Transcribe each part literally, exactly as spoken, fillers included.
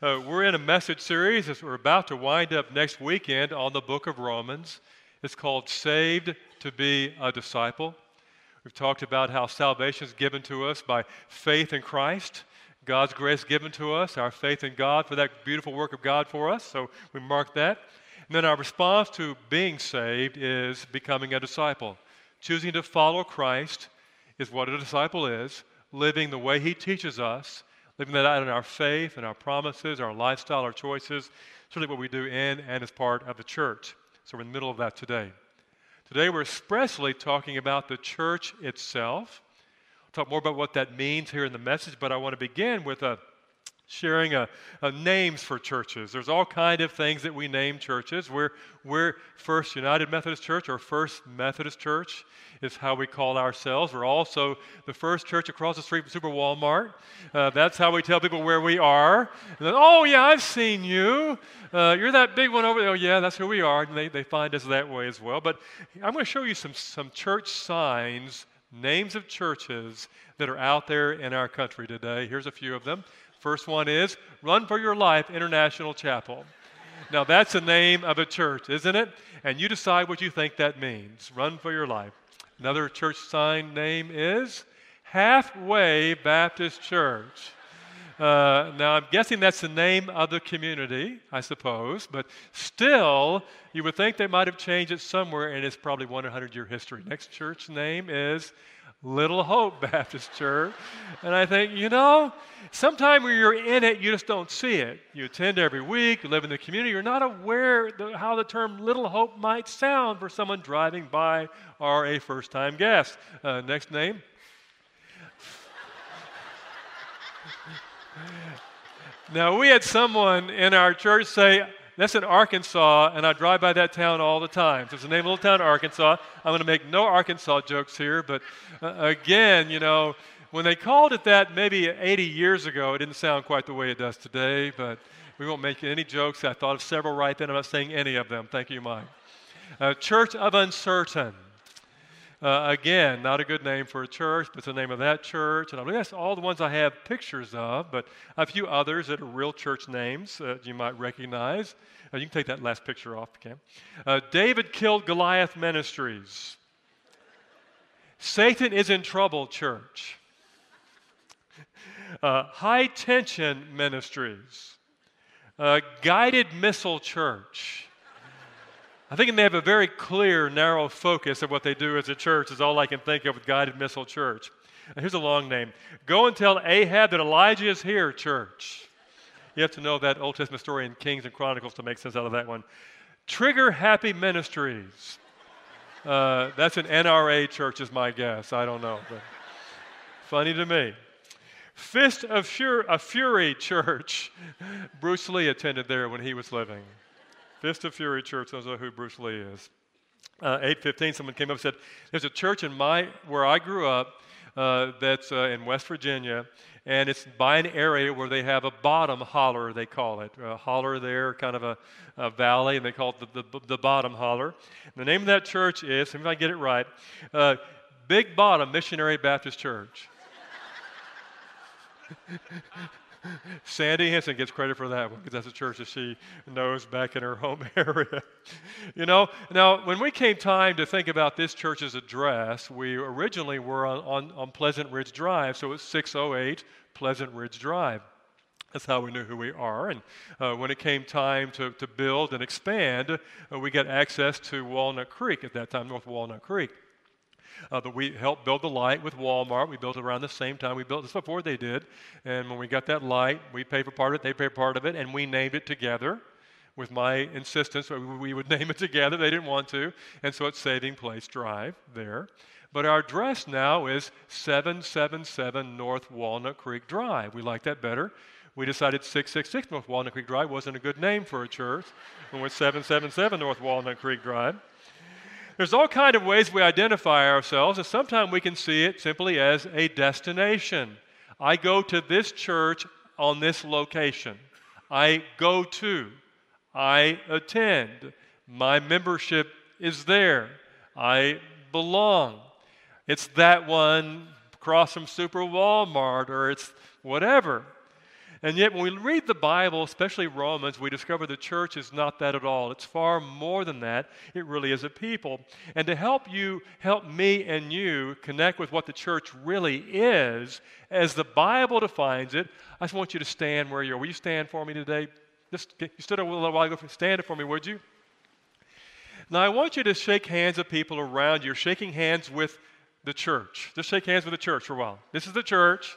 Uh, we're in a message series that we're about to wind up next weekend on the book of Romans. It's called Saved to Be a Disciple. We've talked about how salvation is given to us by faith in Christ, God's grace given to us, our faith in God for that beautiful work of God for us. So we mark that. And then our response to being saved is becoming a disciple. Choosing to follow Christ is what a disciple is, living the way he teaches us, living that out in our faith and our promises, our lifestyle, our choices, certainly what we do in and as part of the church. So we're in the middle of that today. Today we're expressly talking about the church itself. We'll talk more about what that means here in the message, but I want to begin with a sharing a, a names for churches. There's all kind of things that we name churches. We're, we're First United Methodist Church, or First Methodist Church is how we call ourselves. We're also the first church across the street from Super Walmart. Uh, that's how we tell people where we are. And then, oh, yeah, I've seen you. Uh, you're that big one over there. Oh, yeah, that's who we are. And they, they find us that way as well. But I'm going to show you some, some church signs, names of churches that are out there in our country today. Here's a few of them. First one is Run for Your Life International Chapel. Now that's the name of a church, isn't it? And you decide what you think that means. Run for Your Life. Another church sign name is Halfway Baptist Church. Uh, now I'm guessing that's the name of the community, I suppose, but still you would think they might have changed it somewhere, and it's probably one hundred year history. Next church name is Little Hope Baptist Church. And I think, you know, sometime when you're in it, you just don't see it. You attend every week, you live in the community, you're not aware the, how the term Little Hope might sound for someone driving by or a first-time guest. Uh, next name. Now, we had someone in our church say, that's in Arkansas, and I drive by that town all the time. So it's the name of the little town, Arkansas. I'm going to make no Arkansas jokes here, but uh, again, you know, when they called it that maybe eighty years ago, it didn't sound quite the way it does today, but we won't make any jokes. I thought of several right then. I'm not saying any of them. Thank you, Mike. Uh, Church of Uncertain. Uh, again, not a good name for a church, but it's the name of that church. And I believe that's all the ones I have pictures of, but a few others that are real church names uh, you might recognize. Uh, you can take that last picture off, Cam. Uh, David Killed Goliath Ministries. Satan is in Trouble Church. Uh, High Tension Ministries. Uh, Guided Missile Church. I think they have a very clear, narrow focus of what they do as a church is all I can think of with Guided Missile Church. Here's a long name. Go and Tell Ahab That Elijah Is Here Church. You have to know that Old Testament story in Kings and Chronicles to make sense out of that one. Trigger Happy Ministries. Uh, that's an N R A church is my guess. I don't know. But funny to me. Fist of Fur- a Fury Church. Bruce Lee attended there when he was living. Fist of Fury Church, those are who Bruce Lee is. Uh, eight fifteen, someone came up and said, there's a church in my where I grew up uh, that's uh, in West Virginia, and it's by an area where they have a bottom holler, they call it. A holler there, kind of a, a valley, and they call it the, the, the bottom holler. And the name of that church is, see if I get it right, uh, Big Bottom Missionary Baptist Church. Sandy Henson gets credit for that one because that's a church that she knows back in her home area. You know, now when we came time to think about this church's address, we originally were on, on, on Pleasant Ridge Drive, so it's six oh eight Pleasant Ridge Drive. That's how we knew who we are. And uh, when it came time to, to build and expand, uh, we got access to Walnut Creek at that time, North Walnut Creek. Uh, but we helped build the light with Walmart. We built it around the same time. We built this before they did. And when we got that light, we paid for part of it, they paid for part of it, and we named it together with my insistence. We would name it together. They didn't want to. And so it's Saving Place Drive there. But our address now is seven seven seven North Walnut Creek Drive. We like that better. We decided six six six North Walnut Creek Drive wasn't a good name for a church. We went seven seven seven North Walnut Creek Drive. There's all kinds of ways we identify ourselves, and sometimes we can see it simply as a destination. I go to this church on this location. I go to. I attend. My membership is there. I belong. It's that one across from Super Walmart, or it's whatever. And yet when we read the Bible, especially Romans, we discover the church is not that at all. It's far more than that. It really is a people. And to help you, help me and you connect with what the church really is, as the Bible defines it, I just want you to stand where you are. Will you stand for me today? Just, you stood a little while ago. Stand for me, would you? Now, I want you to shake hands with people around you. You're shaking hands with the church. Just shake hands with the church for a while. This is the church.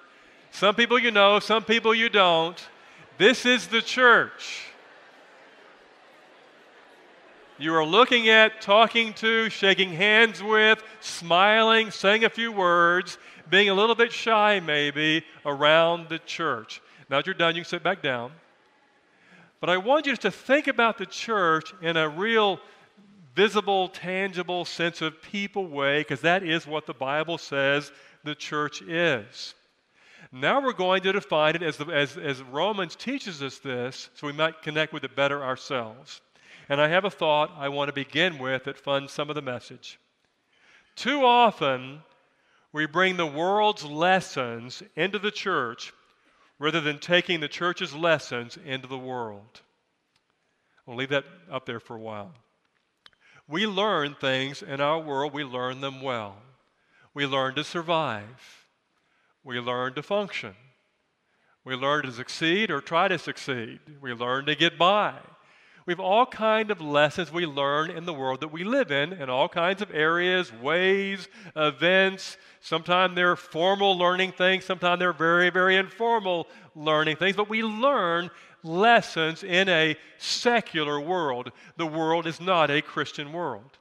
Some people you know, some people you don't. This is the church. You are looking at, talking to, shaking hands with, smiling, saying a few words, being a little bit shy maybe around the church. Now that you're done, you can sit back down. But I want you to think about the church in a real visible, tangible sense of people way, because that is what the Bible says the church is. Now we're going to define it as, the, as, as Romans teaches us this, so we might connect with it better ourselves. And I have a thought I want to begin with that funds some of the message. Too often, we bring the world's lessons into the church rather than taking the church's lessons into the world. I'll leave that up there for a while. We learn things in our world, we learn them well. We learn to survive. We learn to function. We learn to succeed or try to succeed. We learn to get by. We have all kinds of lessons we learn in the world that we live in, in all kinds of areas, ways, events. Sometimes they're formal learning things. Sometimes they're very, very informal learning things. But we learn lessons in a secular world. The world is not a Christian world.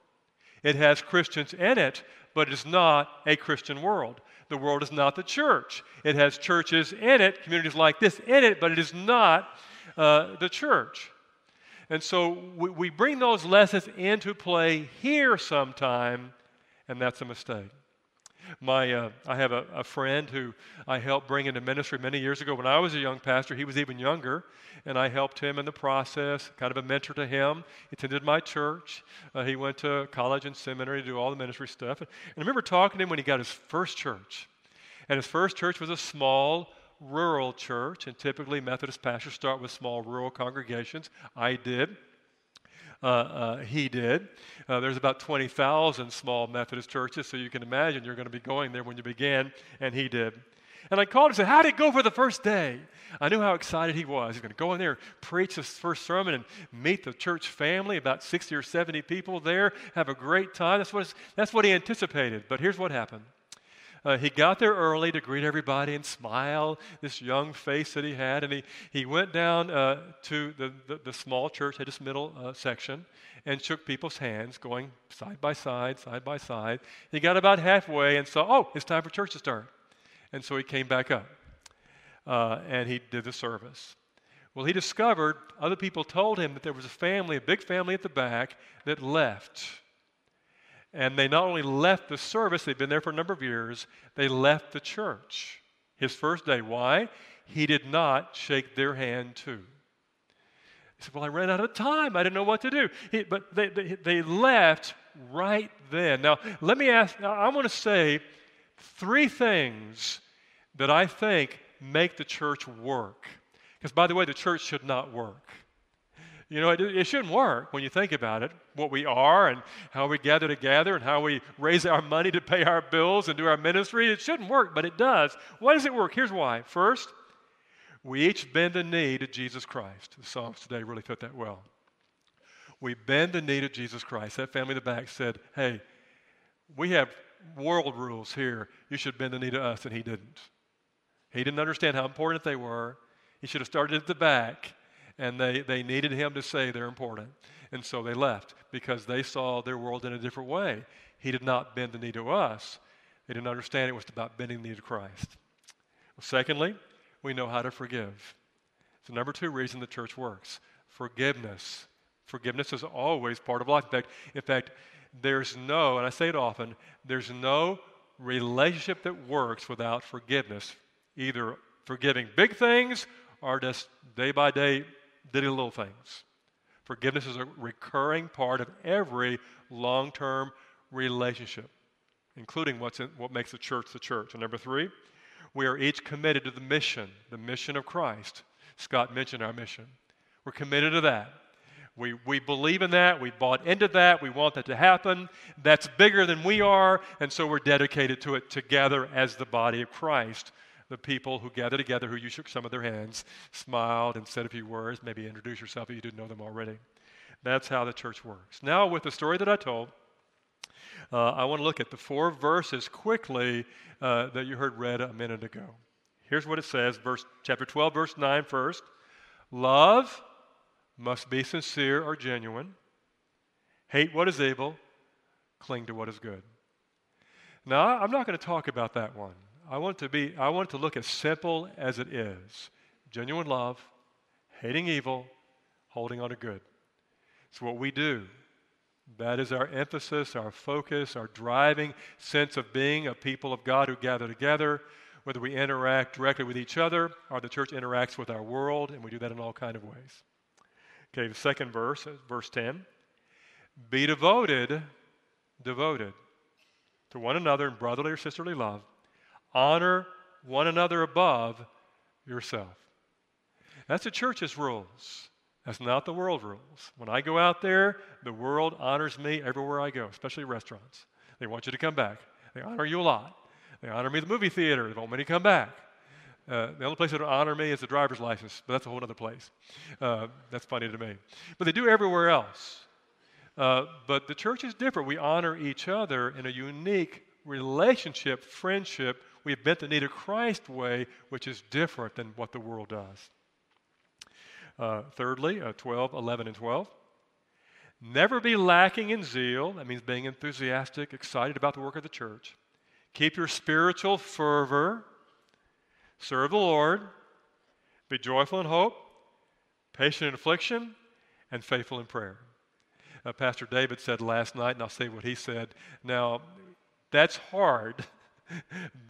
It has Christians in it, but it is not a Christian world. The world is not the church. It has churches in it, communities like this in it, but it is not uh, the church. And so we, we bring those lessons into play here sometime, and that's a mistake. My, uh, I have a, a friend who I helped bring into ministry many years ago. When I was a young pastor, he was even younger, and I helped him in the process, kind of a mentor to him. He attended my church. Uh, he went to college and seminary to do all the ministry stuff. And I remember talking to him when he got his first church. And his first church was a small rural church, and typically Methodist pastors start with small rural congregations. I did. Uh, uh, he did. Uh, there's about twenty thousand small Methodist churches, so you can imagine you're going to be going there when you begin, and he did. And I called him and said, how did it go for the first day? I knew how excited he was. He's going to go in there, preach his first sermon, and meet the church family, about sixty or seventy people there, have a great time. That's what, that's what he anticipated. But here's what happened. Uh, he got there early to greet everybody and smile, this young face that he had. And he, he went down uh, to the, the, the small church, had this middle uh, section, and shook people's hands, going side by side, side by side. He got about halfway and saw, oh, it's time for church to start. And so he came back up, uh, and he did the service. Well, he discovered, other people told him that there was a family, a big family at the back, that left. And they not only left the service, they'd been there for a number of years, they left the church his first day. Why? He did not shake their hand too. He said, well, I ran out of time. I didn't know what to do. He, but they, they, they left right then. Now, let me ask, I want to say three things that I think make the church work. Because, by the way, the church should not work. You know, it, it shouldn't work when you think about it, what we are and how we gather together and how we raise our money to pay our bills and do our ministry. It shouldn't work, but it does. Why does it work? Here's why. First, we each bend the knee to Jesus Christ. The Psalms today really fit that well. We bend the knee to Jesus Christ. That family in the back said, hey, we have world rules here. You should bend the knee to us, and he didn't. He didn't understand how important they were. He should have started at the back. And they, they needed him to say they're important. And so they left because they saw their world in a different way. He did not bend the knee to us. They didn't understand it was about bending the knee to Christ. Well, secondly, we know how to forgive. It's the number two reason the church works. Forgiveness. Forgiveness is always part of life. In fact, in fact, there's no, and I say it often, there's no relationship that works without forgiveness. Either forgiving big things or just day by day Diddy little things. Forgiveness is a recurring part of every long-term relationship, including what's in, what makes the church the church. And number three, we are each committed to the mission, the mission of Christ. Scott mentioned our mission. We're committed to that. We, we believe in that. We bought into that. We want that to happen. That's bigger than we are, and so we're dedicated to it together as the body of Christ, the people who gather together, who you shook some of their hands, smiled and said a few words, maybe introduce yourself if you didn't know them already. That's how the church works. Now, with the story that I told, uh, I want to look at the four verses quickly uh, that you heard read a minute ago. Here's what it says, verse chapter twelve, verse nine first. Love must be sincere or genuine. Hate what is evil. Cling to what is good. Now, I'm not going to talk about that one. I want it to be, I want it to look as simple as it is. Genuine love, hating evil, holding on to good. It's what we do. That is our emphasis, our focus, our driving sense of being a people of God who gather together, whether we interact directly with each other or the church interacts with our world, and we do that in all kinds of ways. Okay, the second verse, verse ten. Be devoted, devoted to one another in brotherly or sisterly love. Honor one another above yourself. That's the church's rules. That's not the world rules. When I go out there, the world honors me everywhere I go, especially restaurants. They want you to come back. They honor you a lot. They honor me at the movie theater. They want me to come back. Uh, the only place that will honor me is the driver's license, but that's a whole other place. Uh, that's funny to me. But they do everywhere else. Uh, but the church is different. We honor each other in a unique relationship, friendship. We've bent the knee to Christ way, which is different than what the world does. Uh, thirdly, uh, twelve, eleven, and twelve. Never be lacking in zeal. That means being enthusiastic, excited about the work of the church. Keep your spiritual fervor. Serve the Lord, be joyful in hope, patient in affliction, and faithful in prayer. Uh, Pastor David said last night, and I'll say what he said. Now, that's hard.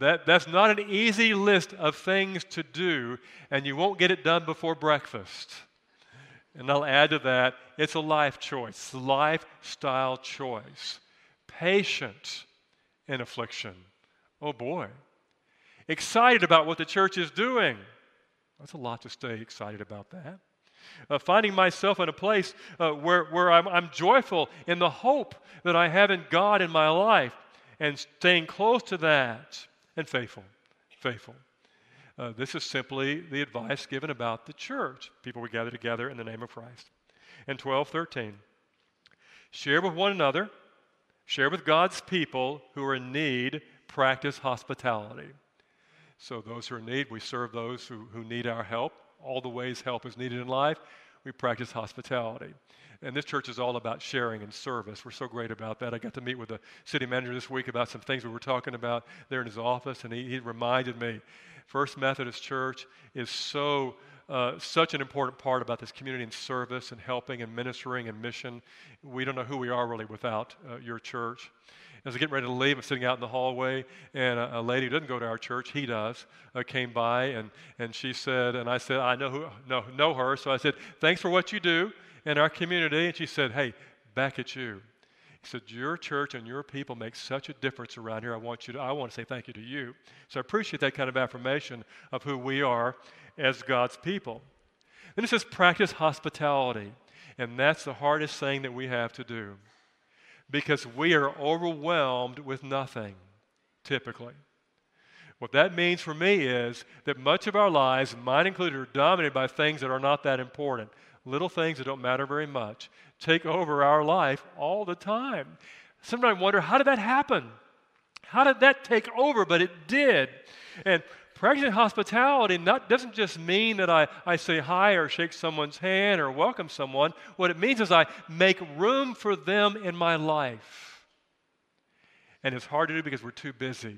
that, that's not an easy list of things to do, and you won't get it done before breakfast. And I'll add to that, it's a life choice, lifestyle choice. Patient in affliction. Oh, boy. Excited about what the church is doing. That's a lot to stay excited about that. Uh, finding myself in a place uh, where, where I'm, I'm joyful in the hope that I have in God in my life and staying close to that and faithful, faithful. Uh, this is simply the advice given about the church, people we gather together in the name of Christ. And twelve, thirteen, share with one another, share with God's people who are in need, practice hospitality. So those who are in need, we serve those who, who need our help. All the ways help is needed in life, we practice hospitality. And this church is all about sharing and service. We're so great about that. I got to meet with the city manager this week about some things we were talking about there in his office, and he, he reminded me, First Methodist Church is so uh, such an important part about this community and service and helping and ministering and mission. We don't know who we are really without uh, your church. As I get ready to leave, I'm sitting out in the hallway, and a, a lady who doesn't go to our church, he does, uh, came by, and, and she said, and I said, I know who, no, know her, so I said, thanks for what you do in our community. And she said, hey, back at you. He said, your church and your people make such a difference around here. I want you to, I want to say thank you to you. So I appreciate that kind of affirmation of who we are as God's people. Then it says, practice hospitality, and that's the hardest thing that we have to do. Because we are overwhelmed with nothing, typically. What that means for me is that much of our lives, mine included, are dominated by things that are not that important. Little things that don't matter very much take over our life all the time. Sometimes I wonder, how did that happen? How did that take over? But it did. And practicing hospitality not, doesn't just mean that I, I say hi or shake someone's hand or welcome someone. What it means is I make room for them in my life. And it's hard to do because we're too busy.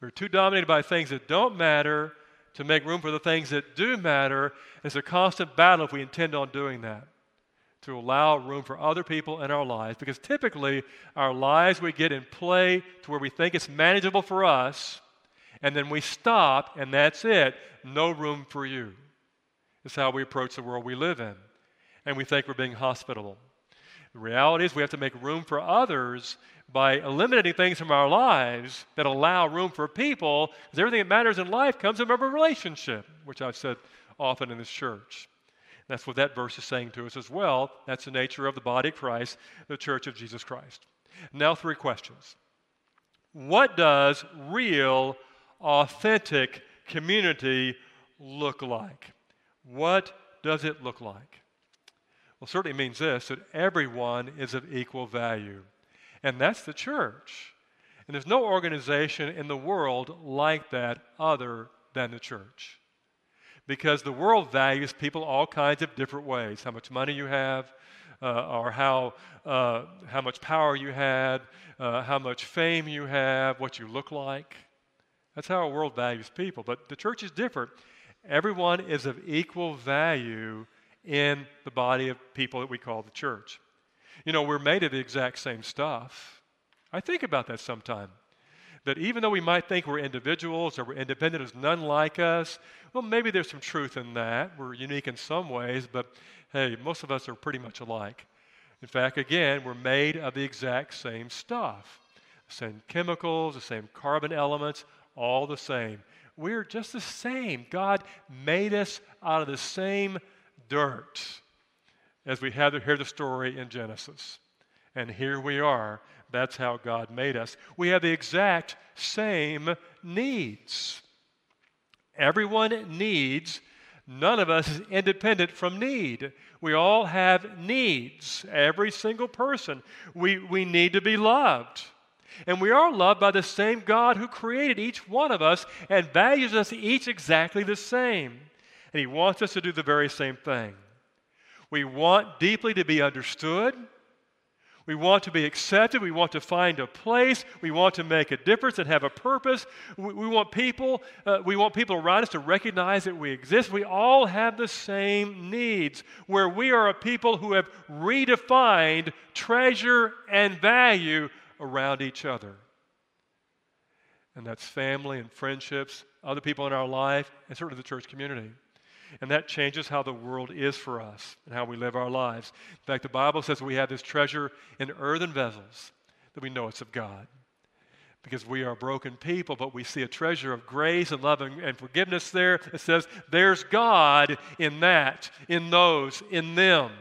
We're too dominated by things that don't matter to make room for the things that do matter. It's a constant battle if we intend on doing that, to allow room for other people in our lives. Because typically our lives we get in play to where we think it's manageable for us, and then we stop, and that's it. No room for you. It's how we approach the world we live in. And we think we're being hospitable. The reality is we have to make room for others by eliminating things from our lives that allow room for people, because everything that matters in life comes from a relationship, which I've said often in this church. And that's what that verse is saying to us as well. That's the nature of the body of Christ, the church of Jesus Christ. Now, three questions. What does real, authentic community look like? What does it look like? Well, it certainly means this, that everyone is of equal value. And that's the church. And there's no organization in the world like that other than the church. Because the world values people all kinds of different ways. How much money you have, uh, or how, uh, how much power you had, uh, how much fame you have, what you look like. That's how our world values people. But the church is different. Everyone is of equal value in the body of people that we call the church. You know, we're made of the exact same stuff. I think about that sometime. That even though we might think we're individuals or we're independent, there's none like us, well, maybe there's some truth in that. We're unique in some ways, but hey, most of us are pretty much alike. In fact, again, we're made of the exact same stuff. The same chemicals, the same carbon elements, all the same. We're just the same. God made us out of the same dirt, as we have to hear the story in Genesis. And here we are. That's how God made us. We have the exact same needs. Everyone needs. None of us is independent from need. We all have needs. Every single person. We, we need to be loved. And we are loved by the same God who created each one of us and values us each exactly the same. And He wants us to do the very same thing. We want deeply to be understood. We want to be accepted. We want to find a place. We want to make a difference and have a purpose. We, we want people, uh, we want people around us to recognize that we exist. We all have the same needs, where we are a people who have redefined treasure and value around each other. And that's family and friendships, other people in our life, and certainly the church community. And that changes how the world is for us and how we live our lives. In fact, the Bible says we have this treasure in earthen vessels, that we know it's of God. Because we are broken people, but we see a treasure of grace and love and forgiveness there. It says there's God in that, in those, in them.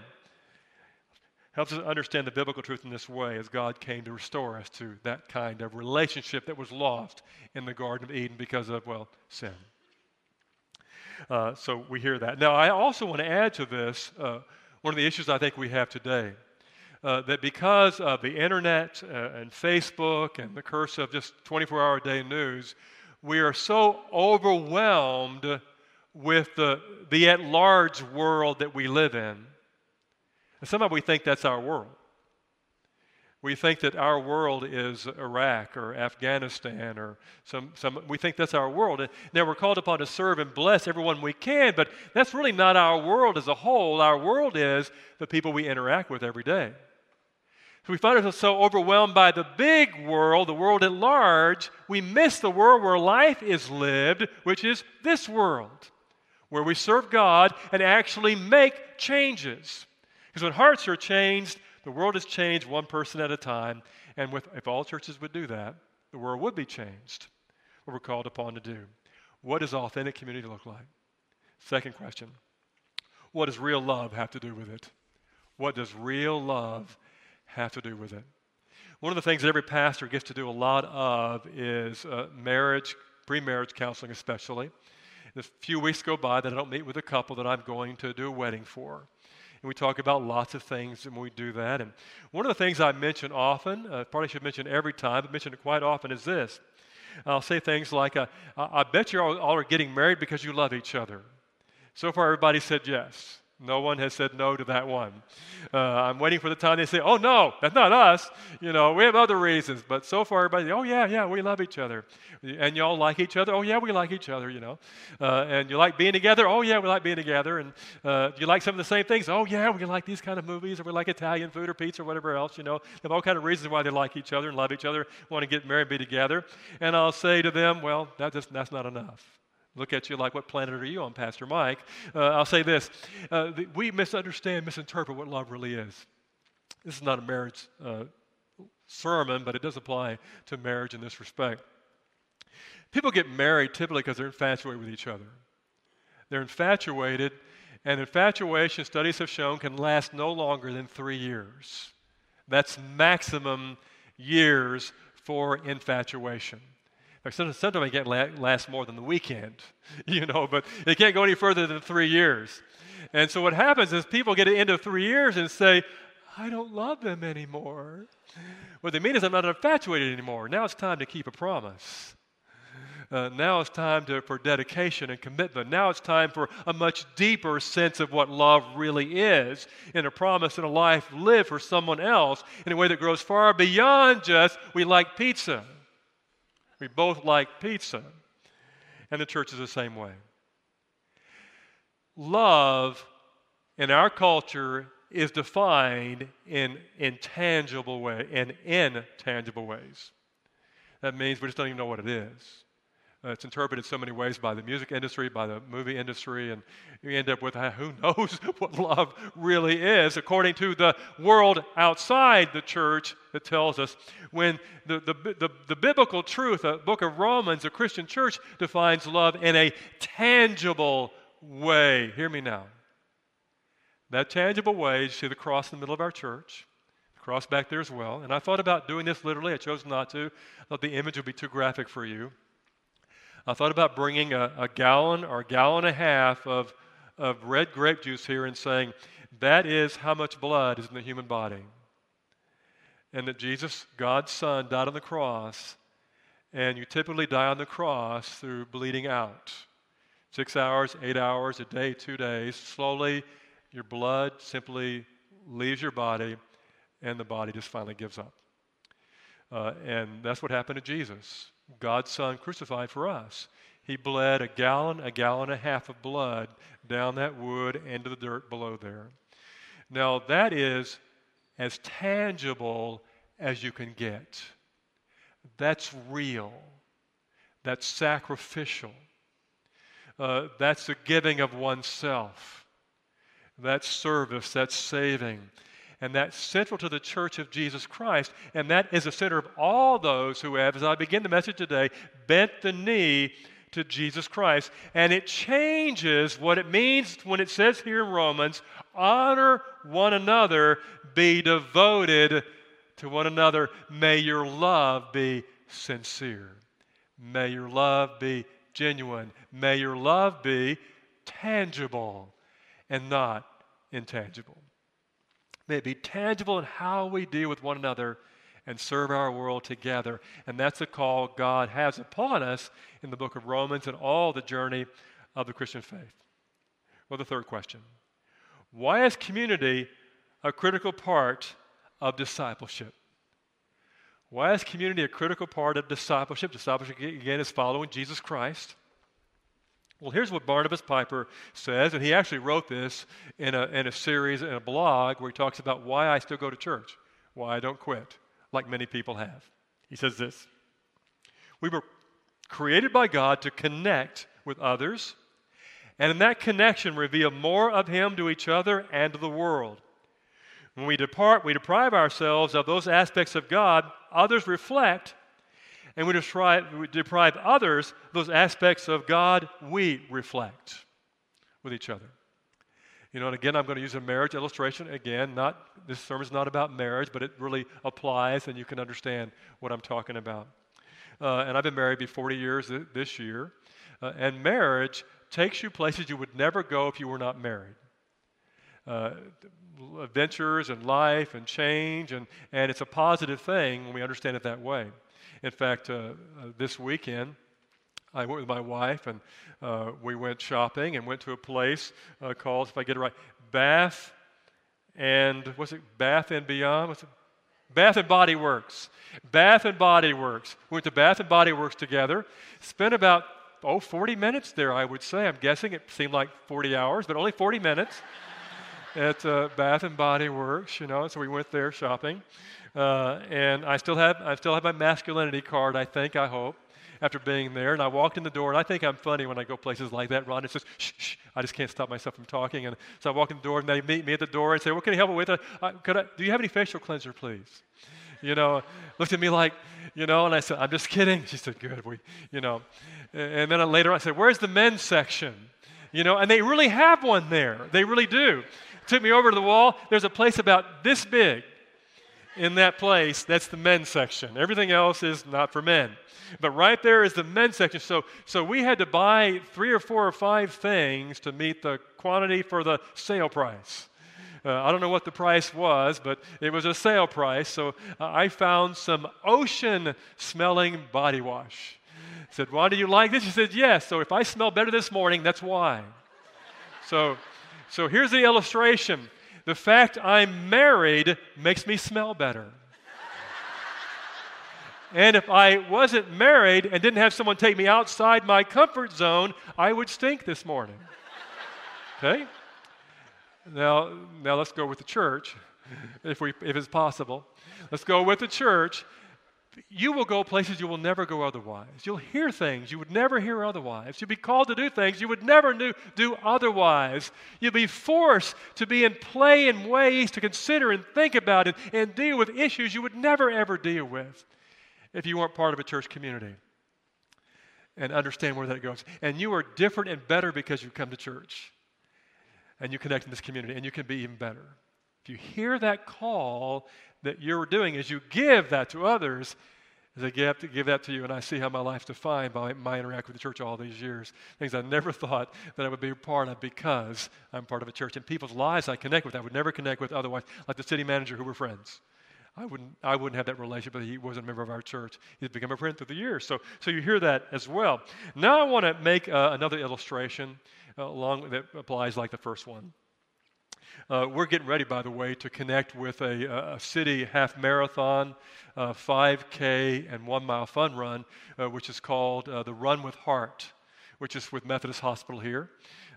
Helps us understand the biblical truth in this way, as God came to restore us to that kind of relationship that was lost in the Garden of Eden because of, well, sin. Uh, so we hear that. Now, I also want to add to this uh, one of the issues I think we have today, uh, that because of the internet uh, and Facebook and the curse of just twenty-four hour a day news, we are so overwhelmed with the, the at-large world that we live in. And somehow we think that's our world. We think that our world is Iraq or Afghanistan or some, some, we think that's our world. And now we're called upon to serve and bless everyone we can, but that's really not our world as a whole. Our world is the people we interact with every day. So we find ourselves so overwhelmed by the big world, the world at large, we miss the world where life is lived, which is this world, where we serve God and actually make changes. Because when hearts are changed, the world is changed one person at a time, and with, if all churches would do that, the world would be changed, what we're called upon to do. What does authentic community look like? Second question, what does real love have to do with it? What does real love have to do with it? One of the things that every pastor gets to do a lot of is uh, marriage, pre-marriage counseling especially. And a few weeks go by that I don't meet with a couple that I'm going to do a wedding for. And we talk about lots of things when we do that. And one of the things I mention often, uh, probably should mention every time, but mention it quite often, is this. I'll say things like, uh, I bet you all are getting married because you love each other. So far, everybody said yes. No one has said no to that one. Uh, I'm waiting for the time they say, oh, no, that's not us. You know, we have other reasons. But so far, everybody, oh, yeah, yeah, we love each other. And y'all like each other? Oh, yeah, we like each other, you know. Uh, and you like being together? Oh, yeah, we like being together. And uh, you like some of the same things? Oh, yeah, we like these kind of movies, or we like Italian food or pizza or whatever else, you know. They have all kinds of reasons why they like each other and love each other, want to get married and be together. And I'll say to them, well, that just, that's not enough. Look at you like, what planet are you on, Pastor Mike? Uh, I'll say this. Uh, the, we misunderstand, misinterpret what love really is. This is not a marriage uh, sermon, but it does apply to marriage in this respect. People get married typically because they're infatuated with each other. They're infatuated, and infatuation, studies have shown, can last no longer than three years. That's maximum years for infatuation. Sometimes it can't last more than the weekend, you know, but it can't go any further than three years. And so what happens is people get into three years and say, I don't love them anymore. What they mean is I'm not infatuated anymore. Now it's time to keep a promise. Uh, now it's time to, for dedication and commitment. Now it's time for a much deeper sense of what love really is, and a promise and a life lived for someone else in a way that grows far beyond just we like pizza. We both like pizza. And the church is the same way. Love in our culture is defined in intangible way, in intangible ways. That means we just don't even know what it is. Uh, it's interpreted so many ways by the music industry, by the movie industry, and you end up with uh, who knows what love really is according to the world outside the church that tells us. When the, the, the, the biblical truth, the book of Romans, the Christian church defines love in a tangible way. Hear me now. That tangible way is to the cross in the middle of our church. Cross back there as well. And I thought about doing this literally. I chose not to. I thought the image would be too graphic for you. I thought about bringing a, a gallon or a gallon and a half of, of red grape juice here and saying, that is how much blood is in the human body. And that Jesus, God's Son, died on the cross, and you typically die on the cross through bleeding out. Six hours, eight hours, a day, two days. Slowly, your blood simply leaves your body, and the body just finally gives up. Uh, and that's what happened to Jesus, God's Son crucified for us. He bled a gallon, a gallon and a half of blood down that wood into the dirt below there. Now that is as tangible as you can get. That's real. That's sacrificial. Uh, that's the giving of oneself. That's service. That's saving. And that's central to the church of Jesus Christ. And that is the center of all those who have, as I begin the message today, bent the knee to Jesus Christ. And it changes what it means when it says here in Romans, honor one another, be devoted to one another. May your love be sincere. May your love be genuine. May your love be tangible and not intangible. May it be tangible in how we deal with one another and serve our world together. And that's the call God has upon us in the book of Romans and all the journey of the Christian faith. Well, the third question. Why is community a critical part of discipleship? Why is community a critical part of discipleship? Discipleship, again, is following Jesus Christ. Well, here's what Barnabas Piper says, and he actually wrote this in a, in a series, in a blog, where he talks about why I still go to church, why I don't quit, like many people have. He says this, we were created by God to connect with others, and in that connection reveal more of Him to each other and to the world. When we depart, we deprive ourselves of those aspects of God others reflect, and we deprive others those aspects of God we reflect with each other. You know, and again, I'm going to use a marriage illustration. Again, not this sermon's not about marriage, but it really applies, and you can understand what I'm talking about. Uh, and I've been married for forty years this year. Uh, and marriage takes you places you would never go if you were not married. Uh, adventures and life and change, and, and it's a positive thing when we understand it that way. In fact, uh, uh, this weekend, I went with my wife, and uh, we went shopping and went to a place uh, called, if I get it right, Bath and, what's it, Bath and Beyond? What's it? Bath and Body Works. Bath and Body Works. We went to Bath and Body Works together, spent about, oh, forty minutes there, I would say. I'm guessing it seemed like forty hours, but only forty minutes at uh, Bath and Body Works, you know, so we went there shopping. Uh, and I still have I still have my masculinity card, I think, I hope, after being there. And I walked in the door, and I think I'm funny when I go places like that, Ron. It's just, shh, shh, I just can't stop myself from talking. And so I walk in the door, and they meet me at the door and say, what can I help you with? I, I, could I, do you have any facial cleanser, please? you know, looked at me like, you know, and I said, I'm just kidding. She said, good, we, you know. And then later on, I said, where's the men's section? You know, and they really have one there. They really do. Took me over to the wall. There's a place about this big in that place. That's the men's section. Everything else is not for men. But right there is the men's section. So, so we had to buy three or four or five things to meet the quantity for the sale price. Uh, I don't know what the price was, but it was a sale price. So uh, I found some ocean-smelling body wash. I said, why do you like this? She said, yes. So if I smell better this morning, that's why. So, so here's the illustration. The fact I'm married makes me smell better. And if I wasn't married and didn't have someone take me outside my comfort zone, I would stink this morning. Okay? Now, now let's go with the church, if we, if it's possible. Let's go with the church. You will go places you will never go otherwise. You'll hear things you would never hear otherwise. You'll be called to do things you would never do, do otherwise. You'll be forced to be in play in ways to consider and think about it and deal with issues you would never, ever deal with if you weren't part of a church community and understand where that goes. And you are different and better because you come to church and you connect in this community and you can be even better. If you hear that call, that you're doing is you give that to others as I give, give that to you. And I see how my life's defined by my interaction with the church all these years. Things I never thought that I would be a part of because I'm part of a church. And people's lives I connect with, I would never connect with otherwise. Like the city manager who were friends. I wouldn't I wouldn't have that relationship, but he wasn't a member of our church. He's become a friend through the years. So, so you hear that as well. Now I want to make uh, another illustration uh, along that applies like the first one. Uh, we're getting ready, by the way, to connect with a, a city half marathon, uh, five K, and one mile fun run, uh, which is called uh, the Run with Heart, which is with Methodist Hospital here.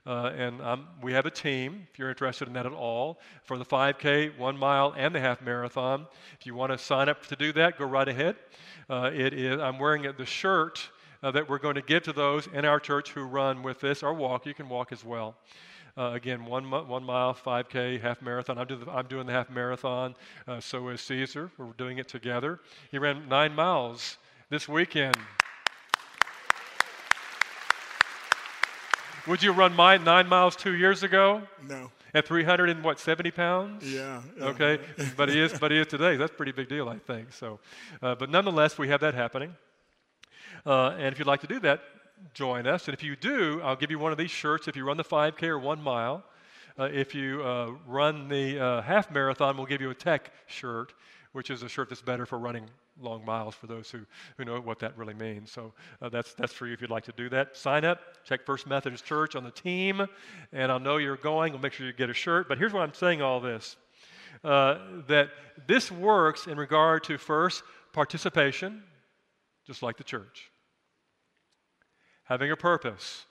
Uh, and um, we have a team, if you're interested in that at all, for the five K, one mile, and the half marathon. If you want to sign up to do that, go right ahead. Uh, it is, I'm wearing the shirt uh, that we're going to give to those in our church who run with this or walk. You can walk as well. Uh, again, one one mile, five K, half marathon. I'm, do the, I'm doing the half marathon. Uh, so is Caesar. We're doing it together. He ran nine miles this weekend. Would you run my nine miles two years ago? No. At three hundred and what, seventy pounds? Yeah. yeah. Okay, but he is, but he is today. That's a pretty big deal, I think. So, uh, but nonetheless, we have that happening. Uh, and if you'd like to do that, join us. And if you do, I'll give you one of these shirts. If you run the five K or one mile, uh, if you uh, run the uh, half marathon, we'll give you a tech shirt, which is a shirt that's better for running long miles for those who, who know what that really means. So uh, that's that's for you if you'd like to do that. Sign up, check First Methodist Church on the team, and I'll know you're going. We'll make sure you get a shirt. But here's why I'm saying all this, uh, that this works in regard to, first, participation, just like the church. Having a purpose.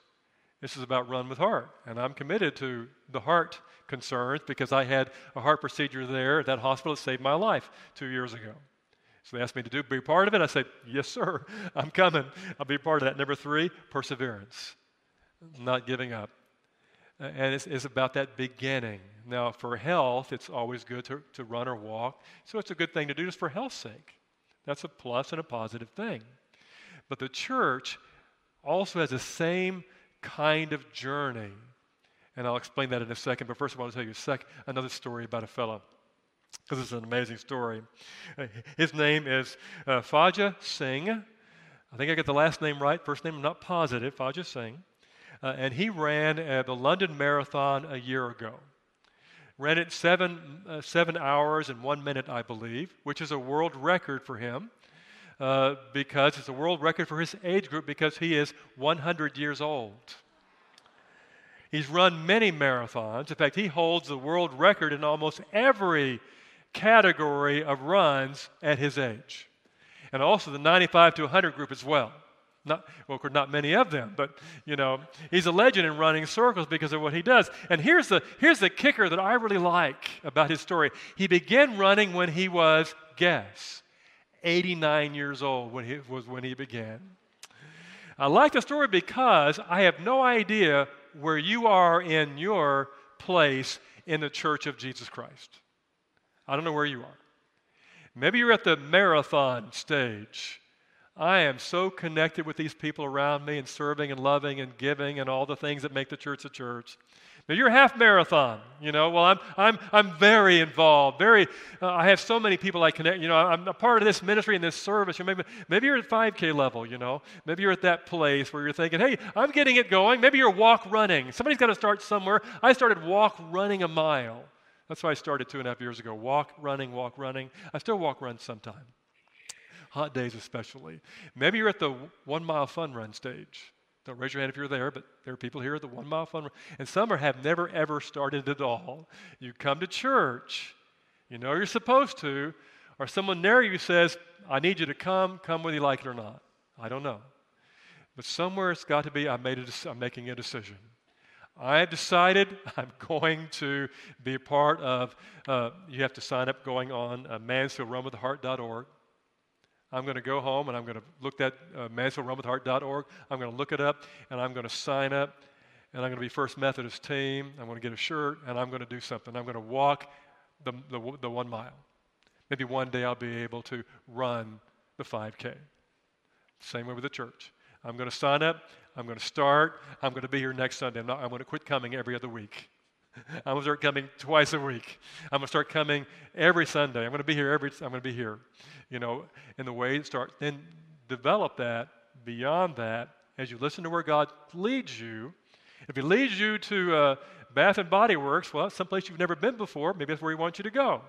This is about Run with Heart, and I'm committed to the heart concerns because I had a heart procedure there at that hospital that saved my life two years ago. So they asked me to do be part of it. I said, yes, sir, I'm coming. I'll be part of that. Number three, perseverance, not giving up. And it's, it's about that beginning. Now, for health, it's always good to, to run or walk, so it's a good thing to do just for health's sake. That's a plus and a positive thing. But the church also has the same kind of journey. And I'll explain that in a second, but first of all, I'll tell you a sec- another story about a fellow, because it's an amazing story. Uh, his name is uh, Fauja Singh. I think I got the last name right. First name, I'm not positive, Fauja Singh. Uh, and he ran uh, the London Marathon a year ago. Ran it seven, uh, seven hours and one minute, I believe, which is a world record for him. Uh, because it's a world record for his age group because he is one hundred years old. He's run many marathons. In fact, he holds the world record in almost every category of runs at his age. And also the ninety-five to one hundred group as well. Not, well, not many of them, but, you know, he's a legend in running circles because of what he does. And here's the, here's the kicker that I really like about his story. He began running when he was, guess, eighty-nine years old when he, was when he began. I like the story because I have no idea where you are in your place in the Church of Jesus Christ. I don't know where you are. Maybe you're at the marathon stage. I am so connected with these people around me and serving and loving and giving and all the things that make the church a church. Now, you're half marathon, you know. Well, I'm I'm I'm very involved. Very, uh, I have so many people I connect. You know, I'm a part of this ministry and this service. You know, maybe maybe you're at five K level. You know, maybe you're at that place where you're thinking, hey, I'm getting it going. Maybe you're walk running. Somebody's got to start somewhere. I started walk running a mile. That's why I started two and a half years ago. Walk running, walk running. I still walk run sometime. Hot days especially. Maybe you're at the one mile fun run stage. Don't raise your hand if you're there, but there are people here at the one mile fun run. And some are, have never, ever started at all. You come to church, you know you're supposed to, or someone near you says, I need you to come, come whether you like it or not. I don't know. But somewhere it's got to be, I made a, I'm making a decision. I have decided I'm going to be a part of, uh, you have to sign up going on uh, Mansfield Run With Heart dot org. I'm going to go home and I'm going to look that uh, Mansfield Run With Heart dot org. I'm going to look it up and I'm going to sign up and I'm going to be First Methodist team. I'm going to get a shirt and I'm going to do something. I'm going to walk the, the the one mile. Maybe one day I'll be able to run the five K. Same way with the church. I'm going to sign up. I'm going to start. I'm going to be here next Sunday. I'm, not, I'm going to quit coming every other week. I'm going to start coming twice a week. I'm going to start coming every Sunday. I'm going to be here every. I'm going to be here, you know. And the way it starts, then develop that beyond that as you listen to where God leads you. If He leads you to uh, Bath and Body Works, well, someplace you've never been before, maybe that's where He wants you to go.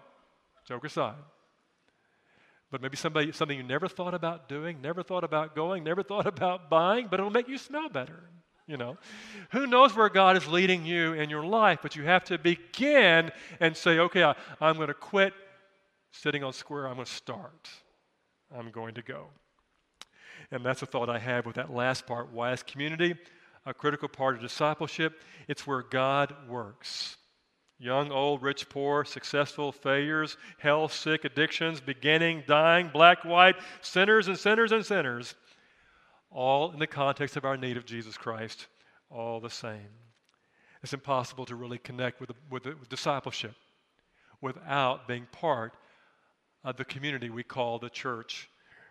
Joke aside. But maybe somebody, something you never thought about doing, never thought about going, never thought about buying, but it'll make you smell better. You know, who knows where God is leading you in your life, but you have to begin and say, okay, I, I'm going to quit sitting on square. I'm going to start. I'm going to go. And that's a thought I have with that last part. Why is community a critical part of discipleship? It's where God works. Young, old, rich, poor, successful, failures, health, sick, addictions, beginning, dying, black, white, sinners and sinners and sinners. All in the context of our need of Jesus Christ, all the same. It's impossible to really connect with, with, with discipleship without being part of the community we call the Church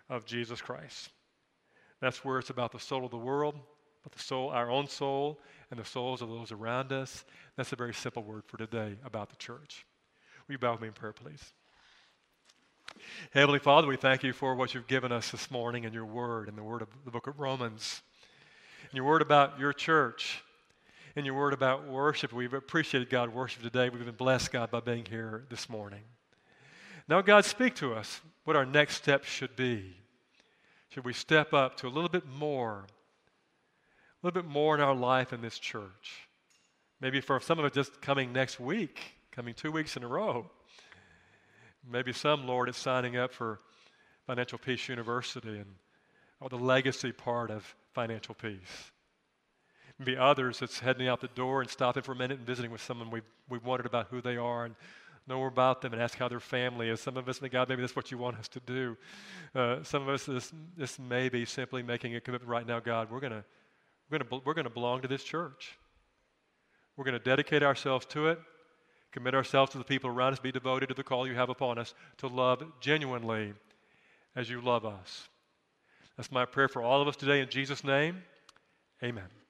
of Jesus Christ. That's where it's about the soul of the world, but the soul, our own soul, and the souls of those around us. That's a very simple word for today about the church. Will you bow with me in prayer, please? Heavenly Father, we thank you for what you've given us this morning in your word, in the word of the book of Romans, in your word about your church, in your word about worship. We've appreciated, God, worship today. We've been blessed, God, by being here this morning. Now, God, speak to us what our next step should be. Should we step up to a little bit more, a little bit more in our life in this church? Maybe for some of us just coming next week, coming two weeks in a row. Maybe some, Lord, is signing up for Financial Peace University and or the legacy part of Financial Peace. Maybe others that's heading out the door and stopping for a minute and visiting with someone we've, we've wondered about who they are and know about them and ask how their family is. Some of us think, God, maybe that's what you want us to do. Uh, some of us, this, this may be simply making a commitment right now, God, we're going to we're gonna, we're gonna belong to this church. We're going to dedicate ourselves to it. Commit ourselves to the people around us, be devoted to the call you have upon us to love genuinely as you love us. That's my prayer for all of us today in Jesus' name. Amen.